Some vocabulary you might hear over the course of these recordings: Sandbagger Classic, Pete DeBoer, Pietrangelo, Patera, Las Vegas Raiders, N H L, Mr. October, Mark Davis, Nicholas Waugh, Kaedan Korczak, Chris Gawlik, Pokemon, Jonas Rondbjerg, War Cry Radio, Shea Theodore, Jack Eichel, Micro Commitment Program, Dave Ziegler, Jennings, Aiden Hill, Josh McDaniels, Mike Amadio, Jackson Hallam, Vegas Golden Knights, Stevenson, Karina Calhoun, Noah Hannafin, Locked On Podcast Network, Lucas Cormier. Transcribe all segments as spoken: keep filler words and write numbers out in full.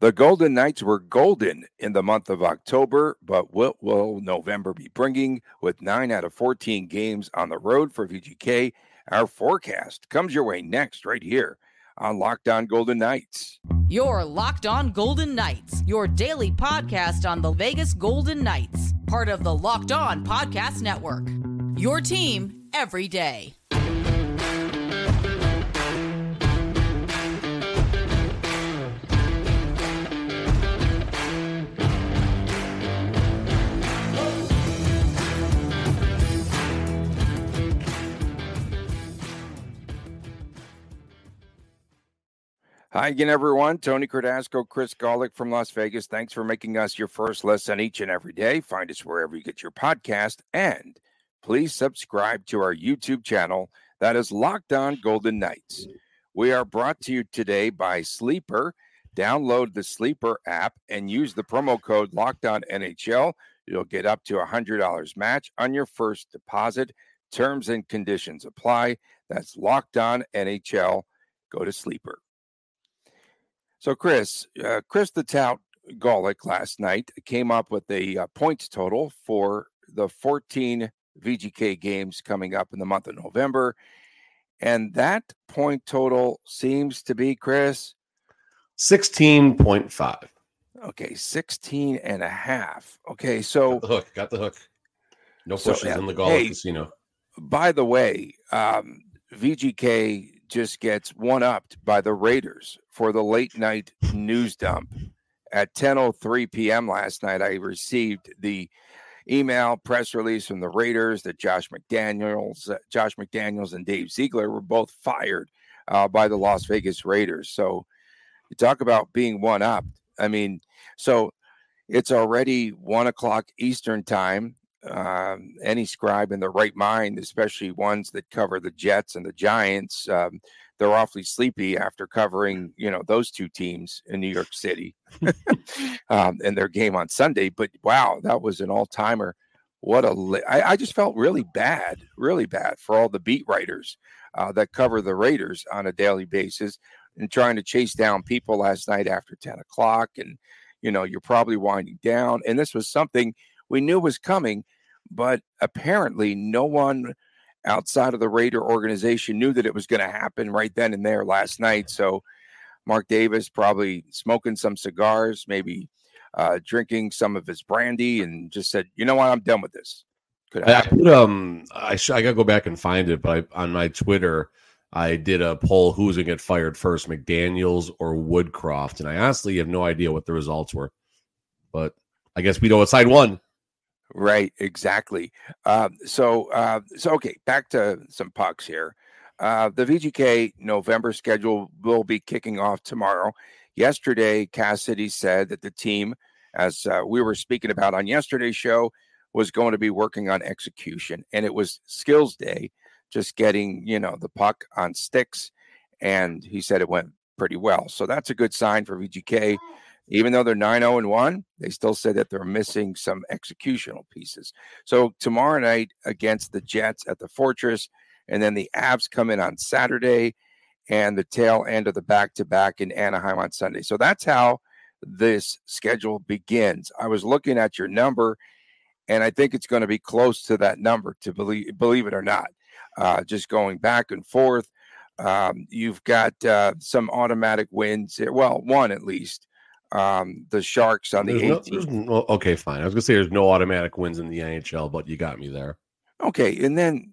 The Golden Knights were golden in the month of October, but what will November be bringing? With nine out of fourteen games on the road for V G K, our forecast comes your way next right here on Locked On Golden Knights. Your Locked On Golden Knights, your daily podcast on the Vegas Golden Knights, part of the Locked On Podcast Network, your team every day. Hi again, everyone. Tony Kardaszko, Chris Gawlik from Las Vegas. Thanks for making us your first listen each and every day. Find us wherever you get your podcast. And please subscribe to our YouTube channel. That is Locked On Golden Knights. We are brought to you today by Sleeper. Download the Sleeper app and use the promo code Locked On N H L. You'll get up to one hundred dollars match on your first deposit. Terms and conditions apply. That's Locked On N H L. Go to Sleeper. So, Chris, uh, Chris the Tout Gawlik last night came up with a uh, points total for the fourteen V G K games coming up in the month of November. And that point total seems to be, Chris? sixteen point five. Okay, sixteen and a half. Okay, so. Got the hook, got the hook. No pushes so, uh, in the Gawlik hey, casino. By the way, um, V G K just gets one-upped by the Raiders for the late-night news dump. At ten oh three p.m. last night, I received the email press release from the Raiders that Josh McDaniels, uh, Josh McDaniels and Dave Ziegler were both fired uh, by the Las Vegas Raiders. So you talk about being one-upped. I mean, so it's already one o'clock Eastern time. Um, any scribe in their right mind, especially ones that cover the Jets and the Giants, um, they're awfully sleepy after covering, you know, those two teams in New York City um, and their game on Sunday. But wow, that was an all-timer. What a li- I, I just felt really bad, really bad for all the beat writers uh, that cover the Raiders on a daily basis and trying to chase down people last night after ten o'clock. And, you know, you're probably winding down. And this was something we knew was coming, but apparently no one outside of the Raider organization knew that it was going to happen right then and there last night. So Mark Davis probably smoking some cigars, maybe uh, drinking some of his brandy, and just said, you know what, I'm done with this. Could I, I put, um, I, sh- I got to go back and find it, but I, on my Twitter, I did a poll, who's going to get fired first, McDaniels or Woodcroft? And I honestly have no idea what the results were, but I guess we know what side won. Right, exactly. Uh, so, uh, so okay, back to some pucks here. Uh, the V G K November schedule will be kicking off tomorrow. Yesterday, Cassidy said that the team, as uh, we were speaking about on yesterday's show, was going to be working on execution. And it was skills day, just getting, you know, the puck on sticks. And he said it went pretty well. So that's a good sign for V G K. Even though they're nine oh and one, they still say that they're missing some executional pieces. So tomorrow night against the Jets at the Fortress, and then the Avs come in on Saturday, and the tail end of the back-to-back in Anaheim on Sunday. So that's how this schedule begins. I was looking at your number, and I think it's going to be close to that number, to believe, believe it or not, uh, just going back and forth. Um, you've got uh, some automatic wins here. Well, one at least. Um, the Sharks on the eighteenth. No, no, okay, fine. I was gonna say there's no automatic wins in the N H L, but you got me there. Okay, and then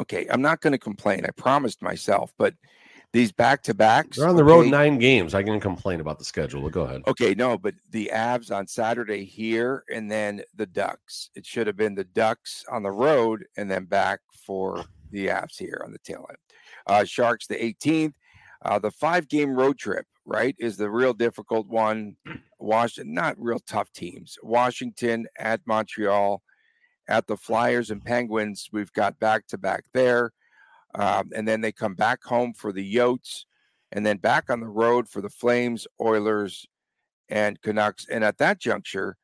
okay, I'm not gonna complain. I promised myself, but these back to backs. They're on the okay, road nine games. I can complain about the schedule. But go ahead. Okay, no, but the Avs on Saturday here, and then the Ducks. It should have been the Ducks on the road, and then back for the Avs here on the tail end. Uh, Sharks the eighteenth. Uh, the five-game road trip, right, is the real difficult one. Washington, not real tough teams. Washington at Montreal, at the Flyers and Penguins, we've got back-to-back there. Um, and then they come back home for the Yotes, and then back on the road for the Flames, Oilers, and Canucks. And at that juncture,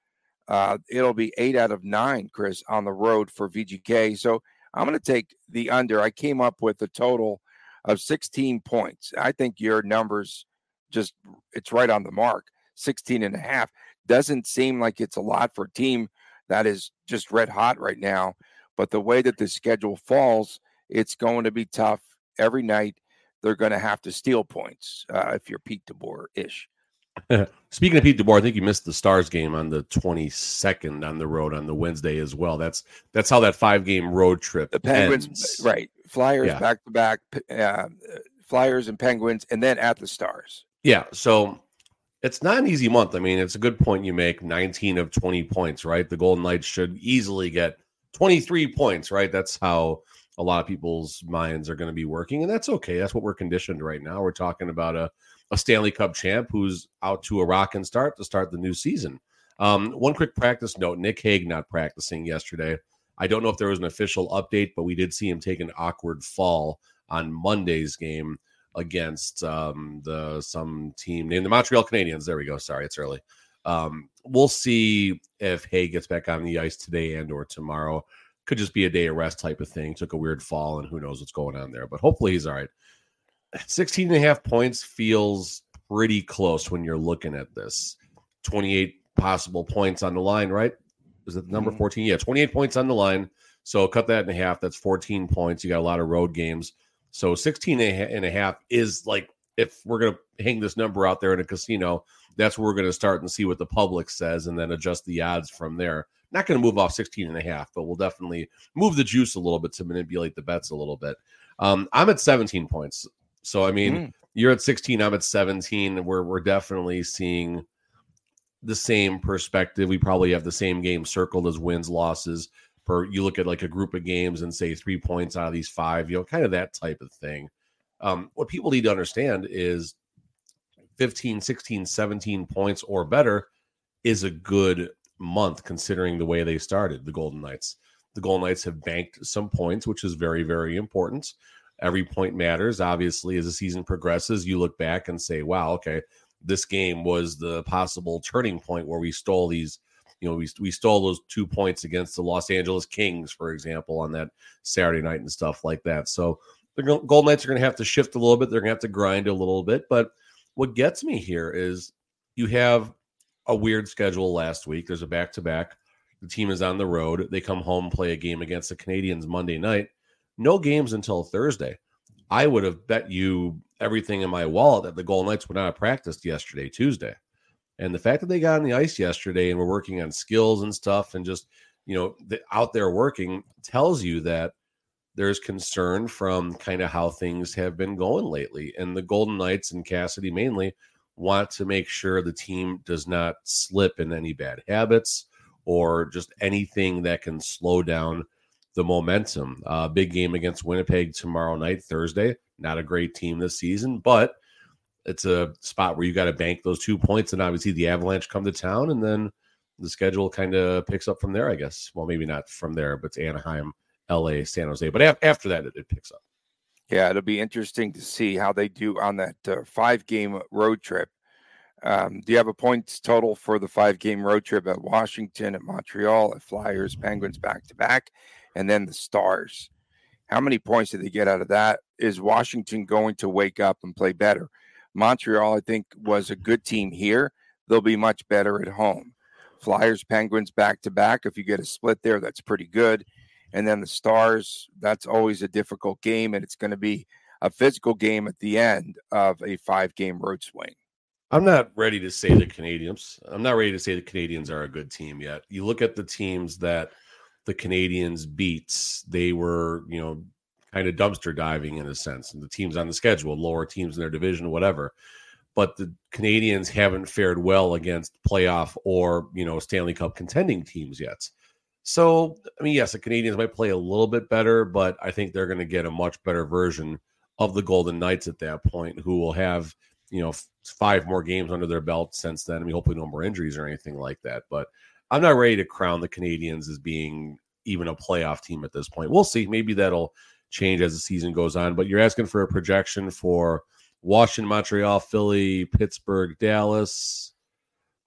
uh, it'll be eight out of nine, Chris, on the road for V G K. So I'm going to take the under. I came up with the total of sixteen points. I think your numbers just, it's right on the mark. sixteen and a half doesn't seem like it's a lot for a team that is just red hot right now. But the way that the schedule falls, it's going to be tough. Every night they're going to have to steal points uh, if you're Pete DeBoer-ish. Speaking of Pete DeBoer, I think you missed the Stars game on the twenty-second on the road on the Wednesday as well. That's that's how that five-game road trip The Penguins, ends. Right. Flyers yeah. back-to-back, uh, Flyers and Penguins, and then at the Stars. Yeah, so it's not an easy month. I mean, it's a good point you make, nineteen of twenty points, right? The Golden Knights should easily get twenty-three points, right? That's how a lot of people's minds are going to be working, and that's okay. That's what we're conditioned right now. We're talking about a, a Stanley Cup champ who's out to a rockin' start to start the new season. Um, one quick practice note, Nick Hague not practicing yesterday. I don't know if there was an official update, but we did see him take an awkward fall on Monday's game against um, the some team named the Montreal Canadiens. There we go. Sorry, it's early. Um, we'll see if Hague gets back on the ice today and or tomorrow. Could just be a day of rest type of thing. Took a weird fall, and who knows what's going on there. But hopefully he's all right. sixteen and a half points feels pretty close when you're looking at this. twenty-eight possible points on the line, right? Is it number fourteen? Yeah, twenty-eight points on the line. So cut that in half. That's fourteen points. You got a lot of road games. So sixteen and a half is like, if we're going to hang this number out there in a casino, that's where we're going to start and see what the public says and then adjust the odds from there. Not going to move off sixteen and a half, but we'll definitely move the juice a little bit to manipulate the bets a little bit. Um, I'm at seventeen points. So, I mean, mm. you're at sixteen, I'm at seventeen. We're, we're definitely seeing the same perspective. We probably have the same game circled as wins, losses. Per, you look at like a group of games and say three points out of these five, you know, kind of that type of thing. Um, what people need to understand is fifteen, sixteen, seventeen points or better is a good month considering the way they started, the Golden Knights. The Golden Knights have banked some points, which is very, very important. Every point matters. Obviously, as the season progresses, you look back and say, wow, okay, this game was the possible turning point where we stole these, you know, we we stole those two points against the Los Angeles Kings, for example, on that Saturday night and stuff like that. So the Golden Knights are going to have to shift a little bit. They're going to have to grind a little bit. But what gets me here is you have a weird schedule last week. There's a back-to-back. The team is on the road. They come home, play a game against the Canadiens Monday night. No games until Thursday. I would have bet you everything in my wallet that the Golden Knights would not have practiced yesterday, Tuesday. And the fact that they got on the ice yesterday and were working on skills and stuff and just, you know, the, out there working tells you that there's concern from kind of how things have been going lately. And the Golden Knights and Cassidy mainly want to make sure the team does not slip in any bad habits or just anything that can slow down the momentum. Uh, big game against Winnipeg tomorrow night, Thursday. Not a great team this season, but it's a spot where you got to bank those two points. And obviously the Avalanche come to town, and then the schedule kind of picks up from there, I guess. Well, maybe not from there, but it's Anaheim, L A, San Jose. But af- after that, it, it picks up. Yeah, it'll be interesting to see how they do on that uh, five-game road trip. Um, do you have a points total for the five-game road trip at Washington, at Montreal, at Flyers, Penguins back-to-back, and then the Stars? How many points did they get out of that? Is Washington going to wake up and play better? Montreal, I think, was a good team here. They'll be much better at home. Flyers, Penguins back-to-back. If you get a split there, that's pretty good. And then the Stars, that's always a difficult game, and it's going to be a physical game at the end of a five-game road swing. I'm not ready to say the Canadiens. I'm not ready to say the Canadiens are a good team yet. You look at the teams that the Canadiens beats, they were, you know, kind of dumpster diving in a sense, and the teams on the schedule, lower teams in their division, whatever. But the Canadiens haven't fared well against playoff or, you know, Stanley Cup contending teams yet. So, I mean, yes, the Canadiens might play a little bit better, but I think they're going to get a much better version of the Golden Knights at that point, who will have, you know, f- five more games under their belt since then. I mean, hopefully no more injuries or anything like that. But I'm not ready to crown the Canadiens as being even a playoff team at this point. We'll see. Maybe that'll change as the season goes on. But you're asking for a projection for Washington, Montreal, Philly, Pittsburgh, Dallas.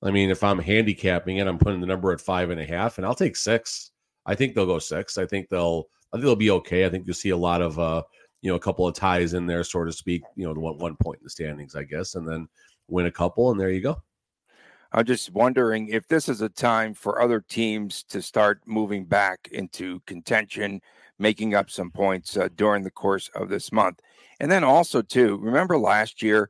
I mean, if I'm handicapping it, I'm putting the number at five and a half, and I'll take six. I think they'll go six. I think they'll I think they'll be okay. I think you'll see a lot of, uh, you know, a couple of ties in there, so to speak, you know, one, one point in the standings, I guess, and then win a couple, and there you go. I'm just wondering if this is a time for other teams to start moving back into contention, making up some points uh, during the course of this month. And then also, too, remember last year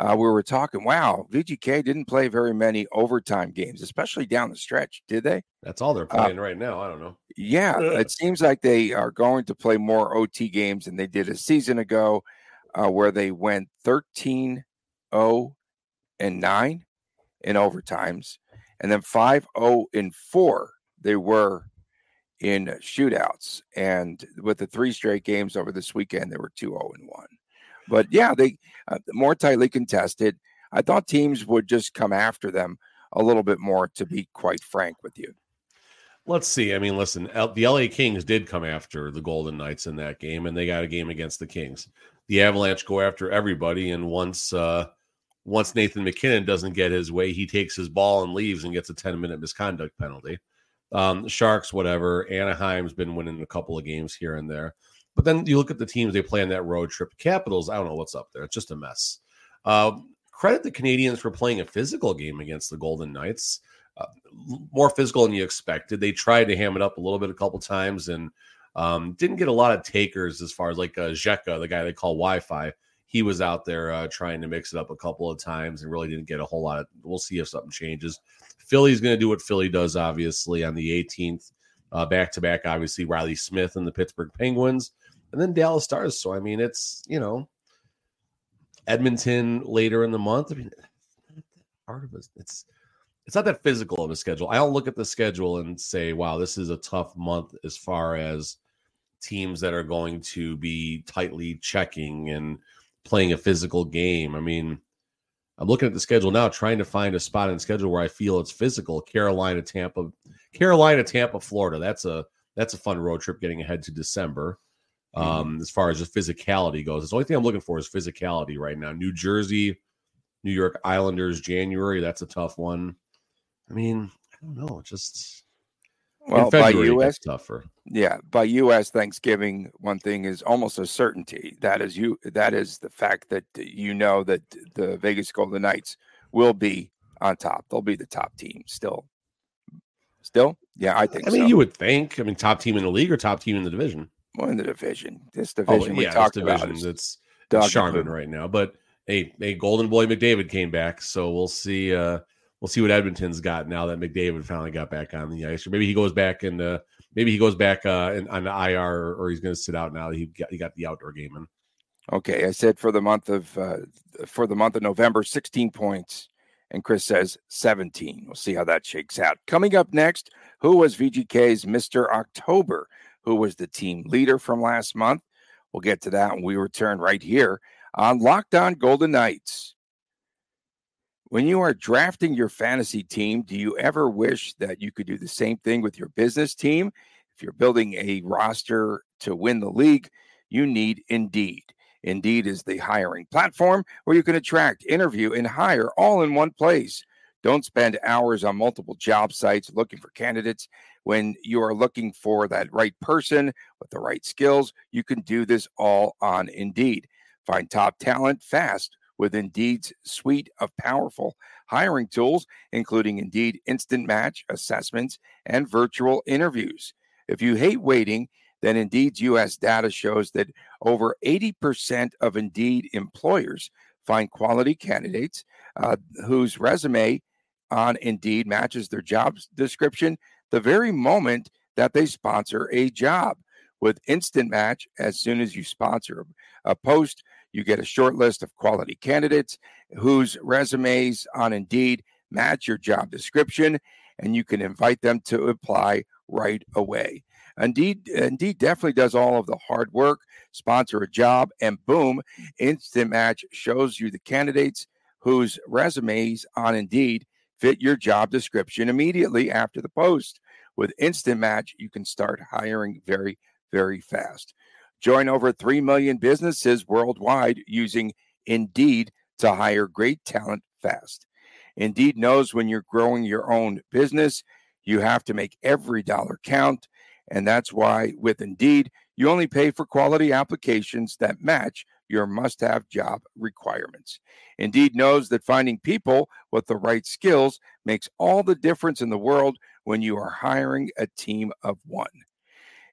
uh, we were talking, wow, V G K didn't play very many overtime games, especially down the stretch, did they? That's all they're playing uh, right now. I don't know. Yeah, it seems like they are going to play more O T games than they did a season ago uh, where they went thirteen oh and nine in overtimes, and then five oh and four they were in shootouts. And with the three straight games over this weekend, they were two oh and one. But yeah, they uh, more tightly contested. I thought teams would just come after them a little bit more, to be quite frank with you. Let's see. I mean, listen, L- the L A Kings did come after the Golden Knights in that game, and they got a game against the Kings. The Avalanche go after everybody, and once uh Once Nathan McKinnon doesn't get his way, he takes his ball and leaves and gets a ten-minute misconduct penalty. Um, Sharks, whatever. Anaheim's been winning a couple of games here and there. But then you look at the teams they play on that road trip. Capitals, I don't know what's up there. It's just a mess. Uh, credit the Canadiens for playing a physical game against the Golden Knights. Uh, more physical than you expected. They tried to ham it up a little bit a couple times and um, didn't get a lot of takers as far as like uh, Zheka, the guy they call Wi-Fi. He was out there uh, trying to mix it up a couple of times and really didn't get a whole lot. Of, we'll see if something changes. Philly's going to do what Philly does, obviously, on the eighteenth. Uh, back-to-back, obviously, Reilly Smith and the Pittsburgh Penguins. And then Dallas Stars. So, I mean, it's, you know, Edmonton later in the month. I mean, part of it, it's, it's not that physical of a schedule. I don't look at the schedule and say, wow, this is a tough month as far as teams that are going to be tightly checking and playing a physical game. I mean, I'm looking at the schedule now, trying to find a spot in the schedule where I feel it's physical. Carolina, Tampa, Carolina, Tampa, Florida. That's a that's a fun road trip getting ahead to December. Um, as far as the physicality goes, the only thing I'm looking for is physicality right now. New Jersey, New York Islanders, January. That's a tough one. I mean, I don't know. Just well, by U S tougher. Yeah, by U S Thanksgiving, one thing is almost a certainty. That is you. That is the fact that you know that the Vegas Golden Knights will be on top. They'll be the top team still. Still, yeah, I think. I mean, so. You would think. I mean, top team in the league or top team in the division? Well, in the division, this division oh, we yeah, talked about. Is it's it's Charmin right now, but a a Golden Boy McDavid came back, so we'll see. Uh, We'll see what Edmonton's got now that McDavid finally got back on the ice. Or maybe he goes back and uh, maybe he goes back uh, in, on the I R, or, or he's going to sit out now that he got, he got the outdoor game in. Okay, I said for the month of uh, for the month of November, sixteen points, and Chris says seventeen. We'll see how that shakes out. Coming up next, who was V G K's Mister October? Who was the team leader from last month? We'll get to that when we return right here on Locked On Golden Knights. When you are drafting your fantasy team, do you ever wish that you could do the same thing with your business team? If you're building a roster to win the league, you need Indeed. Indeed is the hiring platform where you can attract, interview, and hire all in one place. Don't spend hours on multiple job sites looking for candidates. When you are looking for that right person with the right skills, you can do this all on Indeed. Find top talent fast with Indeed's suite of powerful hiring tools, including Indeed Instant Match, assessments, and virtual interviews. If you hate waiting, then Indeed's U S data shows that over eighty percent of Indeed employers find quality candidates uh, whose resume on Indeed matches their job description the very moment that they sponsor a job. With Instant Match, as soon as you sponsor a post, you get a short list of quality candidates whose resumes on Indeed match your job description, and you can invite them to apply right away. Indeed, Indeed definitely does all of the hard work. Sponsor a job, and boom, Instant Match shows you the candidates whose resumes on Indeed fit your job description immediately after the post. With Instant Match, you can start hiring very, very fast. Join over three million businesses worldwide using Indeed to hire great talent fast. Indeed knows when you're growing your own business, you have to make every dollar count. And that's why with Indeed, you only pay for quality applications that match your must-have job requirements. Indeed knows that finding people with the right skills makes all the difference in the world when you are hiring a team of one.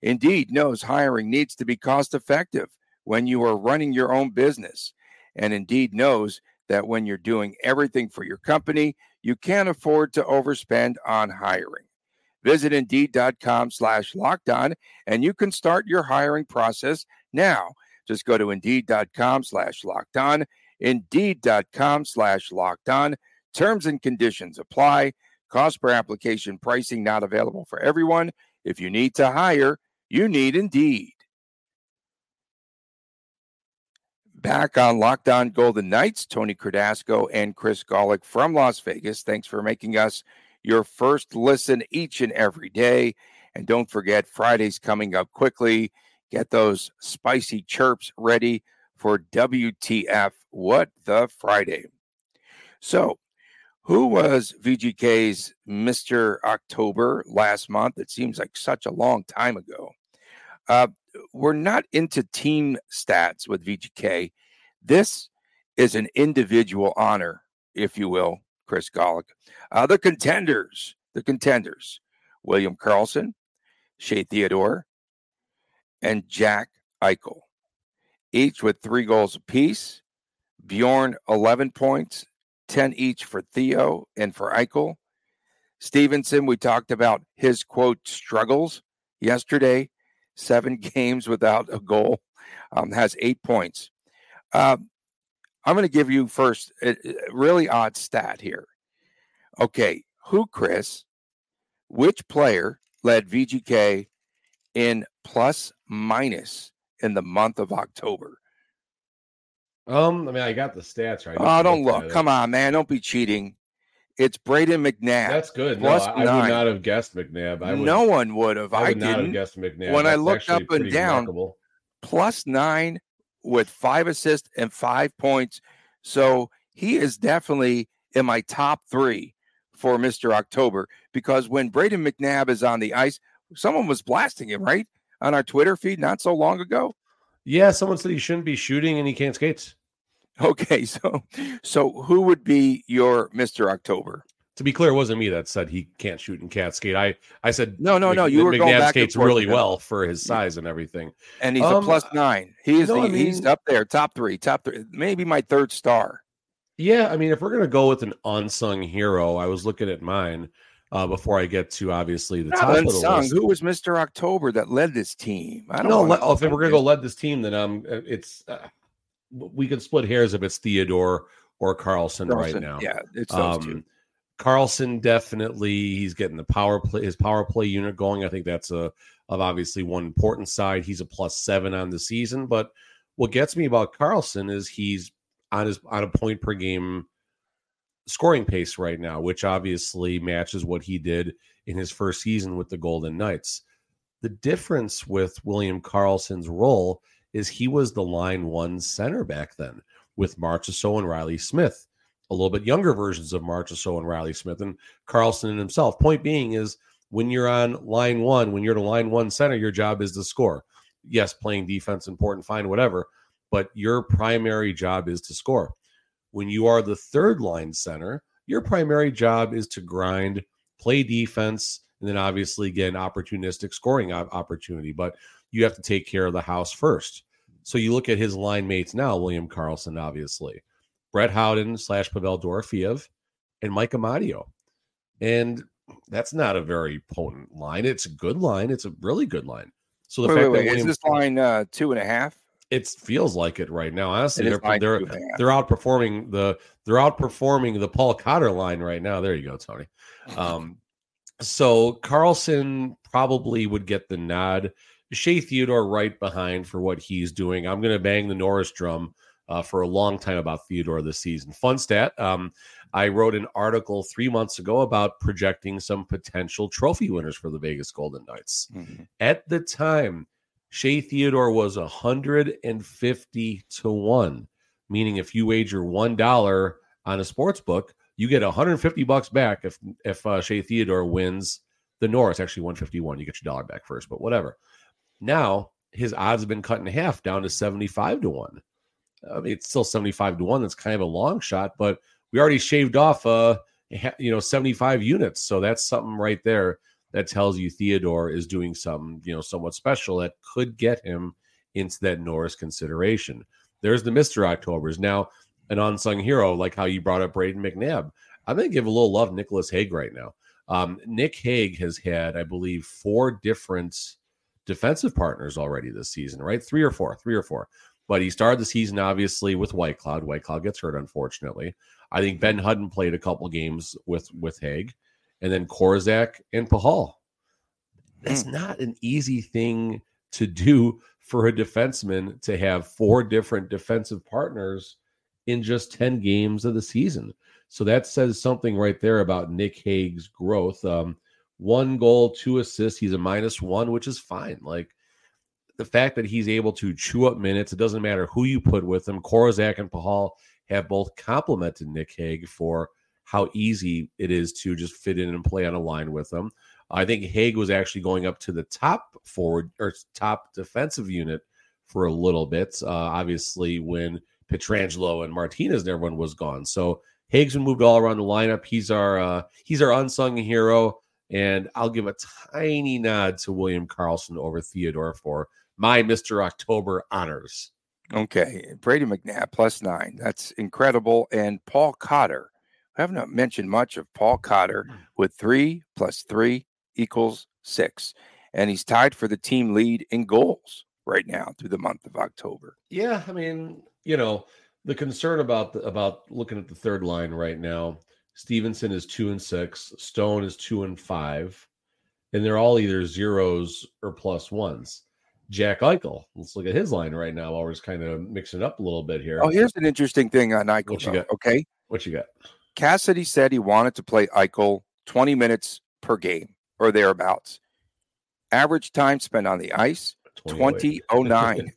Indeed knows hiring needs to be cost-effective when you are running your own business. And Indeed knows that when you're doing everything for your company, you can't afford to overspend on hiring. Visit Indeed.com slash locked on, and you can start your hiring process now. Just go to Indeed.com slash locked on, Indeed.com slash locked on. Terms and conditions apply. Cost per application pricing not available for everyone. If you need to hire, you need Indeed. Back on Locked On Golden Knights, Tony Kardaszko and Chris Gawlik from Las Vegas. Thanks for making us your first listen each and every day. And don't forget, Friday's coming up quickly. Get those spicy chirps ready for W T F, What the Friday. So, who was V G K's Mister October last month? It seems like such a long time ago. Uh, We're not into team stats with V G K. This is an individual honor, if you will, Chris Gawlik. Uh, the contenders, the contenders, William Karlsson, Shea Theodore, and Jack Eichel, each with three goals apiece. Bjorn, eleven points, ten each for Theo and for Eichel. Stevenson, we talked about his, quote, struggles yesterday. Seven games without a goal, um, has eight points. Uh, I'm going to give you first a, a really odd stat here. Okay, who, Chris, which player led V G K in plus minus in the month of October? Um, I mean, I got the stats right. Oh, don't look. Come on, man. Don't be cheating. It's Brayden McNabb. That's good. No, I, I would not have guessed McNabb. I would, no one would have. I, would I didn't. Not have guessed McNabb. When That's I looked up and down, remarkable. Plus nine with five assists and five points. So he is definitely in my top three for Mister October, because when Brayden McNabb is on the ice, someone was blasting him, right, on our Twitter feed not so long ago. Yeah, someone said he shouldn't be shooting and he can't skate. Okay, so so who would be your Mister October? To be clear, it wasn't me that said he can't shoot and can't skate. I, I said no, no, Mc, no. You were McNabb going back skates and really well for his size and everything, and he's um, a plus nine. He is no, the, I mean, he's up there, top three, top three, maybe my third star. Yeah, I mean, if we're gonna go with an unsung hero, I was looking at mine uh, before I get to obviously the Not top unsung. Of the list. Who was Mister October that led this team? I don't know. Let, oh, if we're gonna go led this team, then um, it's. Uh, we can split hairs if it's Theodore or Karlsson, Karlsson right now. Yeah, it's those um, two. Karlsson definitely, he's getting the power play, his power play unit going. I think that's a of obviously one important side. He's a plus seven on the season, but what gets me about Karlsson is he's on his on a point per game scoring pace right now, which obviously matches what he did in his first season with the Golden Knights. The difference with William Karlsson's role is he was the line one center back then with Marchessault and Reilly Smith, a little bit younger versions of Marchessault and Reilly Smith and Karlsson and himself. Point being is when you're on line one, when you're the line one center, your job is to score. Yes, playing defense, important, fine, whatever, but your primary job is to score. When you are the third line center, your primary job is to grind, play defense, and then obviously get an opportunistic scoring opportunity. But you have to take care of the house first. So you look at his line mates now, William Karlsson, obviously, Brett Hutton slash Pavel Dorofeyev, and Mike Amadio. And that's not a very potent line. It's a good line. It's a really good line. So the wait, fact wait, that wait. William, is this line uh, two and a half? It feels like it right now. Honestly, they're they're, they're outperforming the they're outperforming the Paul Cotter line right now. There you go, Tony. Um, so Karlsson probably would get the nod. Shea Theodore right behind for what he's doing. I'm going to bang the Norris drum uh, for a long time about Theodore this season. Fun stat. Um, I wrote an article three months ago about projecting some potential trophy winners for the Vegas Golden Knights. Mm-hmm. At the time, Shea Theodore was one hundred fifty to one, meaning if you wager one dollar on a sports book, you get one hundred fifty bucks back if, if uh, Shea Theodore wins the Norris. Actually, one hundred fifty-one. You get your dollar back first, but whatever. Now his odds have been cut in half down to seventy-five to one. I mean, it's still seventy-five to one. That's kind of a long shot, but we already shaved off, uh, you know, seventy-five units. So that's something right there that tells you Theodore is doing something, you know, somewhat special that could get him into that Norris consideration. There's the Mister Octobers. Now, an unsung hero, like how you brought up Brayden McNabb. I'm going to give a little love to Nicholas Hague right now. Um, Nick Hague has had, I believe, four different defensive partners already this season, right? Three or four, three or four. But he started the season, obviously, with White Cloud. White Cloud gets hurt, unfortunately. I think Ben Hutton played a couple games with, with Hague. And then Korczak and Pachal. That's not an easy thing to do for a defenseman to have four different defensive partners in just ten games of the season. So that says something right there about Nick Hague's growth. Um, one goal, two assists. He's a minus one, which is fine. Like, the fact that he's able to chew up minutes, it doesn't matter who you put with him. Korczak and Pachal have both complimented Nick Hague for how easy it is to just fit in and play on a line with him. I think Hague was actually going up to the top forward or top defensive unit for a little bit, uh, obviously, when Pietrangelo and Martinez and everyone was gone. So Hague's been moved all around the lineup. He's our uh, he's our unsung hero, and I'll give a tiny nod to William Karlsson over Theodore for my Mister October honors. Okay, Brayden McNabb plus nine. That's incredible. And Paul Cotter. I have not mentioned much of Paul Cotter with three plus three equals six. And he's tied for the team lead in goals right now through the month of October. Yeah, I mean, you know, the concern about the, about looking at the third line right now, Stevenson is two and six, Stone is two and five, and they're all either zeros or plus ones. Jack Eichel, let's look at his line right now while we're just kind of mixing it up a little bit here. Oh, here's an interesting thing on Eichel. What you got? Okay. What you got? Cassidy said he wanted to play Eichel twenty minutes per game or thereabouts. Average time spent on the ice, twenty oh nine.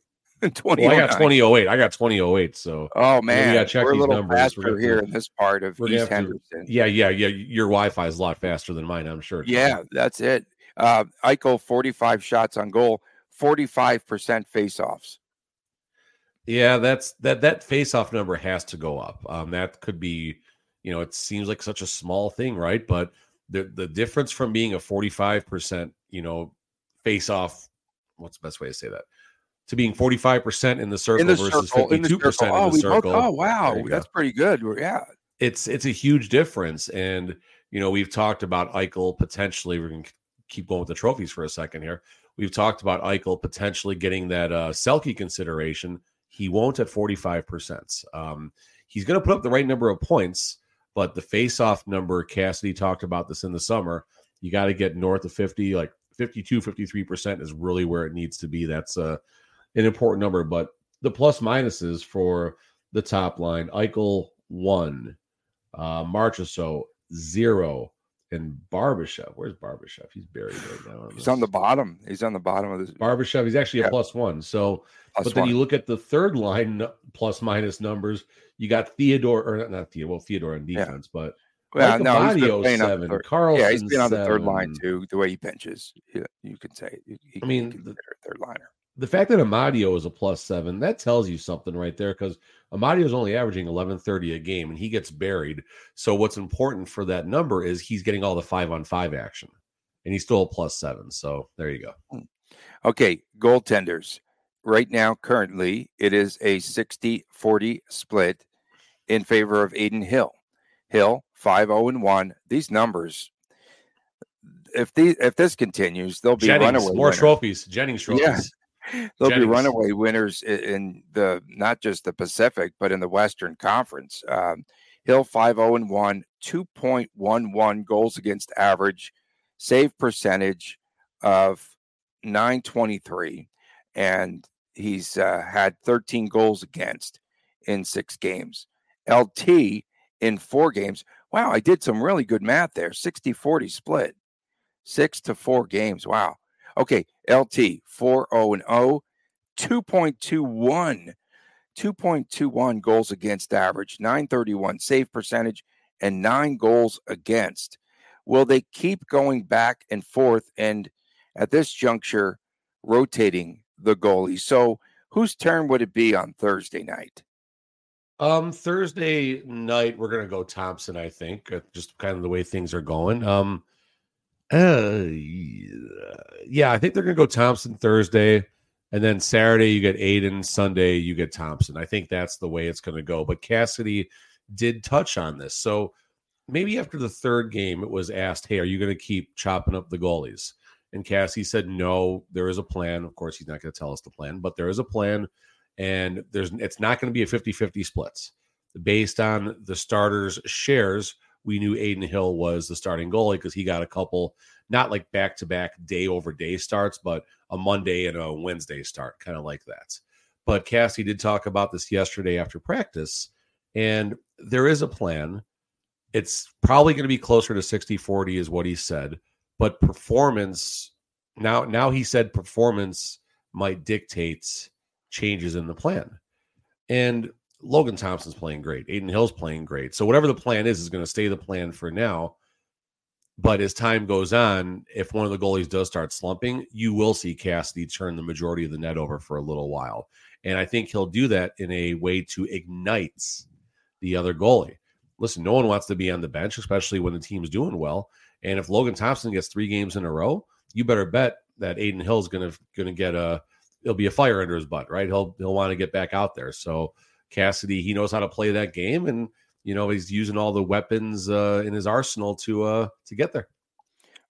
twenty oh nine. Well, I got twenty oh eight. I got twenty oh eight. So, oh man, we check we're a little faster we're here to, in this part of East Henderson. Yeah, yeah, yeah. Your Wi-Fi is a lot faster than mine, I'm sure. Yeah, that's it. Uh, Eichel, forty-five shots on goal, forty-five percent face-offs. Yeah, that's that. That face-off number has to go up. Um, that could be. You know, it seems like such a small thing, right? But the the difference from being a forty-five percent, you know, face-off, what's the best way to say that? To being forty-five percent in the circle in the versus circle, fifty-two percent in the circle. Oh, in the circle. Both, oh, wow. That's go. Pretty good. Yeah. It's it's a huge difference. And, you know, we've talked about Eichel potentially. We're going to keep going with the trophies for a second here. We've talked about Eichel potentially getting that uh, Selke consideration. He won't at forty-five percent. Um, he's going to put up the right number of points. But the face-off number, Cassidy talked about this in the summer, you got to get north of fifty, like fifty-two, fifty-three percent is really where it needs to be. That's uh, an important number. But the plus minuses for the top line, Eichel, one, uh, Marchessault, zero, and Barbashev. Where's Barbashev? He's buried right now. He's on the bottom. He's on the bottom of this. Barbashev, he's actually yeah. a plus one. So, plus but then one. You look at the third line plus minus numbers. You got Theodore, or not Theodore, well, Theodore in defense, yeah. but well, no, Amadio seven, Karlsson yeah, he's been on the third line too. The way he benches, yeah, you could say. He, he I mean, the third liner. The fact that Amadio is a plus seven, that tells you something right there, because Amadio is only averaging eleven thirty a game, and he gets buried. So what's important for that number is he's getting all the five-on-five action, and he's still a plus seven. So there you go. Okay, goaltenders. Right now, currently, it is a sixty forty split in favor of Aiden Hill. Hill, five oh one. These numbers, if these, if this continues, they'll be Jennings, runaway more winners. trophies. Jennings trophies. Yeah. They'll Jennings. be runaway winners in the not just the Pacific, but in the Western Conference. Um, Hill, five oh one, two point one one goals against average, save percentage of nine twenty-three. And he's uh, had thirteen goals against in six games. L T in four games. Wow, I did some really good math there. sixty forty split. Six to four games. Wow. Okay, L T, four oh oh, two point two one. two point two one goals against average, nine thirty-one save percentage, and nine goals against. Will they keep going back and forth and at this juncture rotating the goalie? So whose turn would it be on Thursday night? Um, Thursday night, we're going to go Thompson, I think, just kind of the way things are going. Um, uh, yeah, I think they're going to go Thompson Thursday. And then Saturday, you get Aiden. Sunday, you get Thompson. I think that's the way it's going to go. But Cassidy did touch on this. So maybe after the third game, it was asked, hey, are you going to keep chopping up the goalies? And Cassidy said, no, there is a plan. Of course, he's not going to tell us the plan, but there is a plan. And there's it's not going to be a fifty-fifty splits. Based on the starters' shares, we knew Aiden Hill was the starting goalie because he got a couple, not like back-to-back day-over-day starts, but a Monday and a Wednesday start, kind of like that. But Cassie did talk about this yesterday after practice, and there is a plan. It's probably going to be closer to sixty forty is what he said, but performance, now, now he said performance might dictate changes in the plan. And Logan Thompson's playing great. Aiden Hill's playing great. So whatever the plan is, is going to stay the plan for now. But as time goes on, if one of the goalies does start slumping, you will see Cassidy turn the majority of the net over for a little while. And I think he'll do that in a way to ignite the other goalie. Listen, no one wants to be on the bench, especially when the team's doing well. And if Logan Thompson gets three games in a row, you better bet that Aiden Hill's going to going to get a it'll be a fire under his butt, right? He'll he'll want to get back out there. So Cassidy, he knows how to play that game, and you know he's using all the weapons uh, in his arsenal to uh, to get there.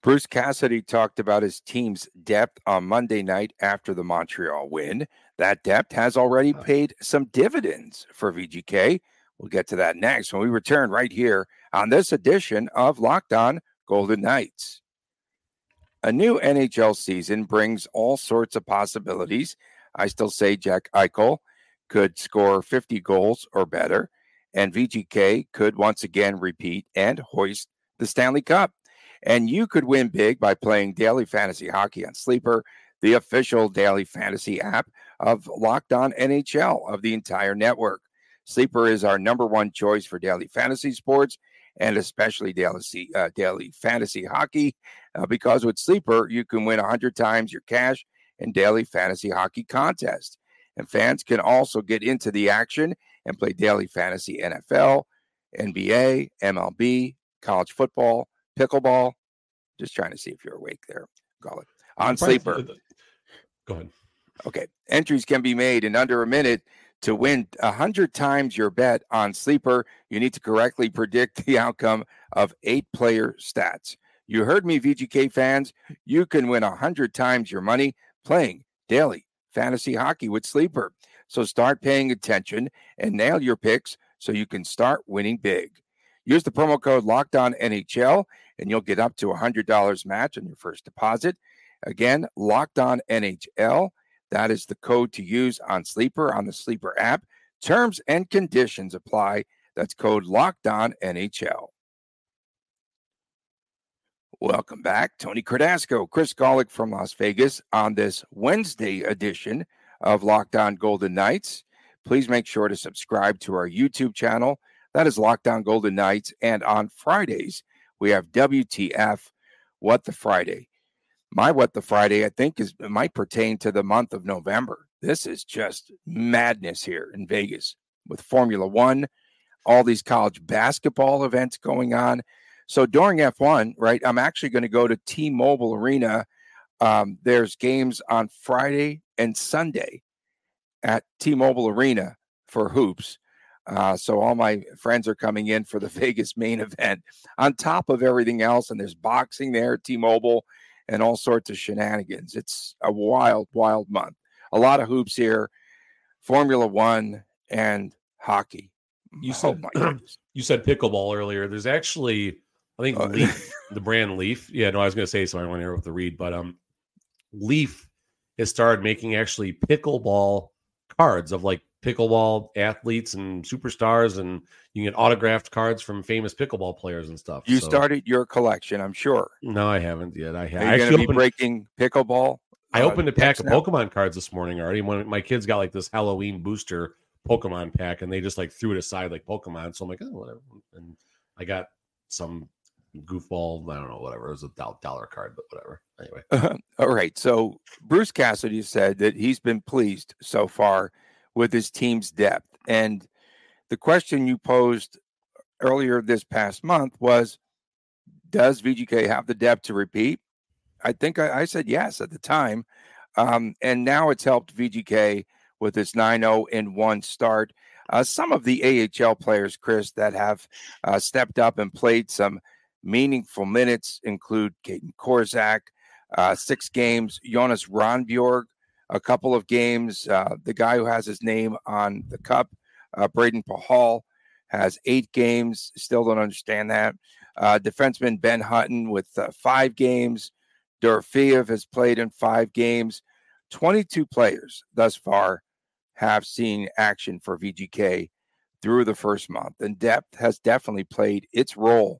Bruce Cassidy talked about his team's depth on Monday night after the Montreal win. That depth has already paid some dividends for V G K. We'll get to that next when we return right here on this edition of Locked On Golden Knights. A new N H L season brings all sorts of possibilities. I still say Jack Eichel could score fifty goals or better, and V G K could once again repeat and hoist the Stanley Cup. And you could win big by playing daily fantasy hockey on Sleeper, the official daily fantasy app of Locked On N H L of the entire network. Sleeper is our number one choice for daily fantasy sports, and especially daily, uh, daily fantasy hockey, uh, because with Sleeper, you can win one hundred times your cash in daily fantasy hockey contests. And fans can also get into the action and play daily fantasy N F L, N B A, M L B, college football, pickleball. Just trying to see if you're awake there, Gawlik. On Sleeper. Go ahead. Okay. Entries can be made in under a minute. To win one hundred times your bet on Sleeper, you need to correctly predict the outcome of eight player stats. You heard me, V G K fans. You can win one hundred times your money playing daily fantasy hockey with Sleeper. So start paying attention and nail your picks so you can start winning big. Use the promo code LOCKEDONNHL, and you'll get up to one hundred dollars match on your first deposit. Again, LOCKEDONNHL. That is the code to use on Sleeper, on the Sleeper app. Terms and conditions apply. That's code LOCKEDONNHL. Welcome back. Tony Kardaszko, Chris Gawlik from Las Vegas on this Wednesday edition of Locked On Golden Knights. Please make sure to subscribe to our YouTube channel. That is Locked On Golden Knights. And on Fridays, we have W T F, What the Friday. My What the Friday, I think, is it might pertain to the month of November. This is just madness here in Vegas with Formula One, all these college basketball events going on. So during F one, right, I'm actually going to go to T-Mobile Arena. Um, there's games on Friday and Sunday at T-Mobile Arena for hoops. Uh, so all my friends are coming in for the Vegas main event on top of everything else. And there's boxing there at T-Mobile and all sorts of shenanigans. It's a wild, wild month. A lot of hoops here, Formula One and hockey. You said, oh you said pickleball earlier. There's actually, I think, oh. Leaf, the brand Leaf. Yeah, no, I was going to say something. I want to hear with the read, but um, Leaf has started making actually pickleball cards of like pickleball athletes and superstars, and you can get autographed cards from famous pickleball players and stuff. You so. started your collection, I'm sure. No, I haven't yet. I have. Are you going to be opened, breaking pickleball? I opened uh, a pack of now? Pokemon cards this morning already. When my kids got like this Halloween booster Pokemon pack, and they just like threw it aside like Pokemon. So I'm like, oh, whatever. And I got some goofball, I don't know, whatever. It was a dollar card, but whatever. Anyway. Uh, all right. So Bruce Cassidy said that he's been pleased so far with his team's depth. And the question you posed earlier this past month was, does V G K have the depth to repeat? I think I, I said yes at the time. Um, and now it's helped V G K with its nine oh one start. Uh, some of the A H L players, Chris, that have uh, stepped up and played some meaningful minutes include Kaedan Korczak, uh, six games, Jonas Rondbjerg, a couple of games. Uh, the guy who has his name on the cup, uh, Brayden Pachal, has eight games. Still don't understand that. Uh, defenseman Ben Hutton with uh, five games. Dorofeyev has played in five games. twenty-two players thus far have seen action for V G K through the first month, and depth has definitely played its role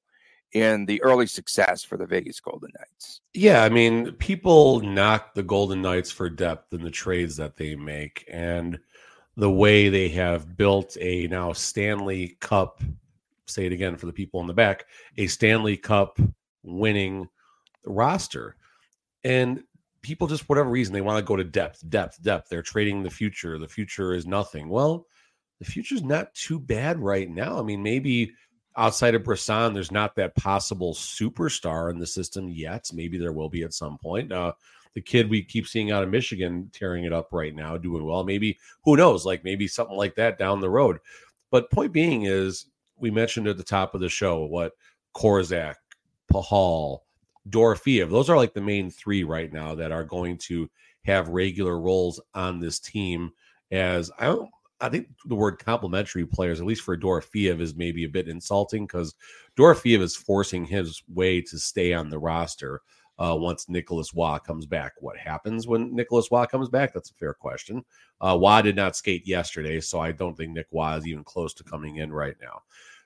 in the early success for the Vegas Golden Knights. Yeah, I mean, people knock the Golden Knights for depth in the trades that they make and the way they have built a now Stanley Cup, say it again for the people in the back, a Stanley Cup winning roster. And people just, whatever reason, they want to go to depth, depth, depth. They're trading the future. The future is nothing. Well, the future's not too bad right now. I mean, maybe outside of Brisson, there's not that possible superstar in the system yet. Maybe there will be at some point. Uh, the kid we keep seeing out of Michigan tearing it up right now, doing well. Maybe, who knows, like maybe something like that down the road. But point being is, we mentioned at the top of the show, what Korczak, Pahal, Dorofeyev, those are like the main three right now that are going to have regular roles on this team as, I don't, I think the word complimentary players, at least for Dorofeyev, is maybe a bit insulting because Dorofeyev is forcing his way to stay on the roster uh, once Nicholas Waugh comes back. What happens when Nicholas Waugh comes back? That's a fair question. Uh, Waugh did not skate yesterday, so I don't think Nick Waugh is even close to coming in right now.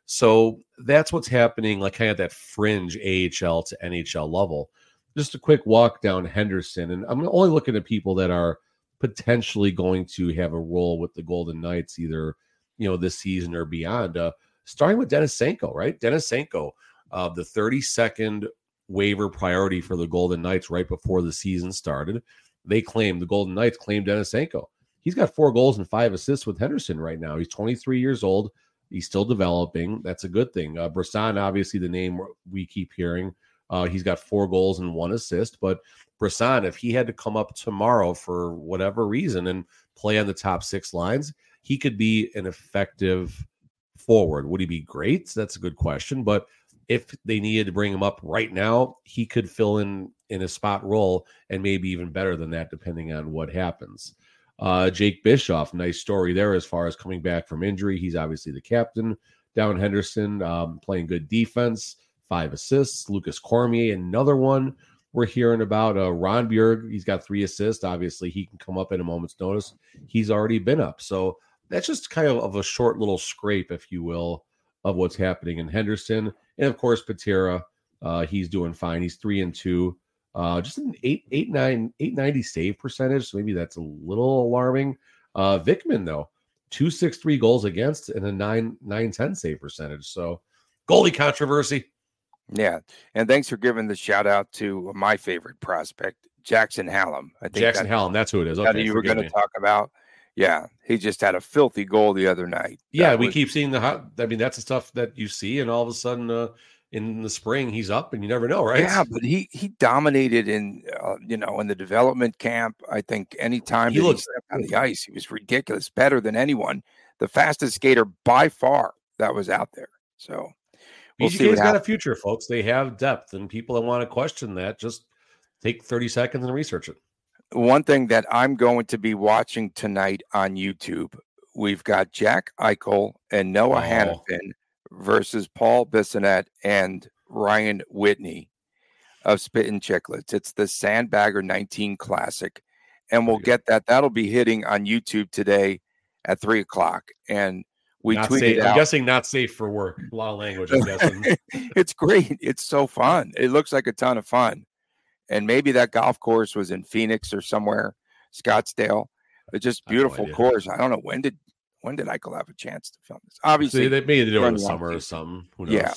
So that's what's happening, like kind of that fringe A H L to N H L level. Just a quick walk down Henderson, and I'm only looking at people that are potentially going to have a role with the Golden Knights either, you know, this season or beyond. Uh, starting with Denisenko, right? Denisenko, uh, the thirty-second waiver priority for the Golden Knights right before the season started. They claimed, the Golden Knights claimed Denisenko. He's got four goals and five assists with Henderson right now. He's twenty-three years old. He's still developing. That's a good thing. Uh, Brisson, obviously the name we keep hearing. Uh, he's got four goals and one assist, but Brisson, if he had to come up tomorrow for whatever reason and play on the top six lines, he could be an effective forward. Would he be great? That's a good question. But if they needed to bring him up right now, he could fill in in a spot role and maybe even better than that, depending on what happens. Uh, Jake Bischoff, nice story there as far as coming back from injury. He's obviously the captain. Down Henderson, um, playing good defense, five assists. Lucas Cormier, another one we're hearing about. Uh, Rondbjerg, he's got three assists. Obviously, he can come up at a moment's notice. He's already been up. So that's just kind of, of a short little scrape, if you will, of what's happening in Henderson. And, of course, Patera, uh, he's doing fine. He's three and two. Uh, just an eight, eight, nine, eight ninety save percentage. So maybe that's a little alarming. Uh, Vickman, though, two six three goals against and a nine nine ten save percentage. So goalie controversy. Yeah, and thanks for giving the shout out to my favorite prospect, Jackson Hallam. I think Jackson that, Hallam, that's who it is. Okay, that you were going to talk about. Yeah, he just had a filthy goal the other night. Yeah, that we was, keep seeing the hot. I mean, that's the stuff that you see, and all of a sudden. Uh, In the spring, he's up, and you never know, right? Yeah, but he he dominated in uh, you know in the development camp. I think any time he looked on the ice, he was ridiculous, better than anyone, the fastest skater by far that was out there. So we'll B G K's see what got happens. A future, folks. They have depth, and people that want to question that just take thirty seconds and research it. One thing that I'm going to be watching tonight on YouTube, we've got Jack Eichel and Noah oh. Hannafin versus Paul Bissonnette and Ryan Whitney of Spit and Chicklets. It's the Sandbagger nineteen Classic, and we'll get that. That'll be hitting on YouTube today at three o'clock. And we not tweeted safe. Out. I'm guessing not safe for work. A lot of language. I'm guessing. It's great. It's so fun. It looks like a ton of fun. And maybe that golf course was in Phoenix or somewhere, Scottsdale. It's just beautiful I course. I don't know when did. When did Eichel have a chance to film this? Obviously, so they made it over the summer or something. Who knows? Yeah,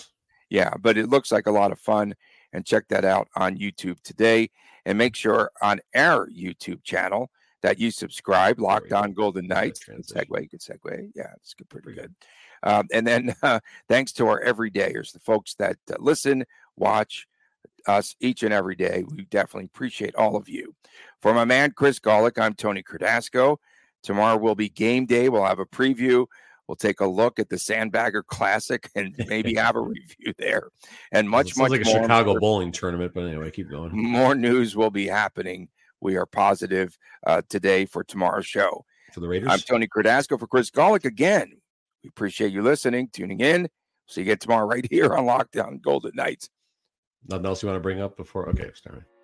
yeah, but it looks like a lot of fun. And check that out on YouTube today. And make sure on our YouTube channel that you subscribe. Locked On Golden Knights. Good segue. Good segue. Yeah, it's good, pretty good. Um, and then uh, thanks to our everydayers, the folks that uh, listen, watch us each and every day. We definitely appreciate all of you. For my man, Chris Gawlik, I'm Tony Kardaszko. Tomorrow will be game day. We'll have a preview. We'll take a look at the Sandbagger Classic and maybe have a review there. And much, well, much like more. It's like a Chicago more, bowling tournament, but anyway, keep going. More news will be happening. We are positive uh, today for tomorrow's show. For the Raiders. I'm Tony Kardaszko for Chris Gawlik again. We appreciate you listening, tuning in. See you again tomorrow right here on Locked On Golden Knights. Nothing else you want to bring up before? Okay, sorry.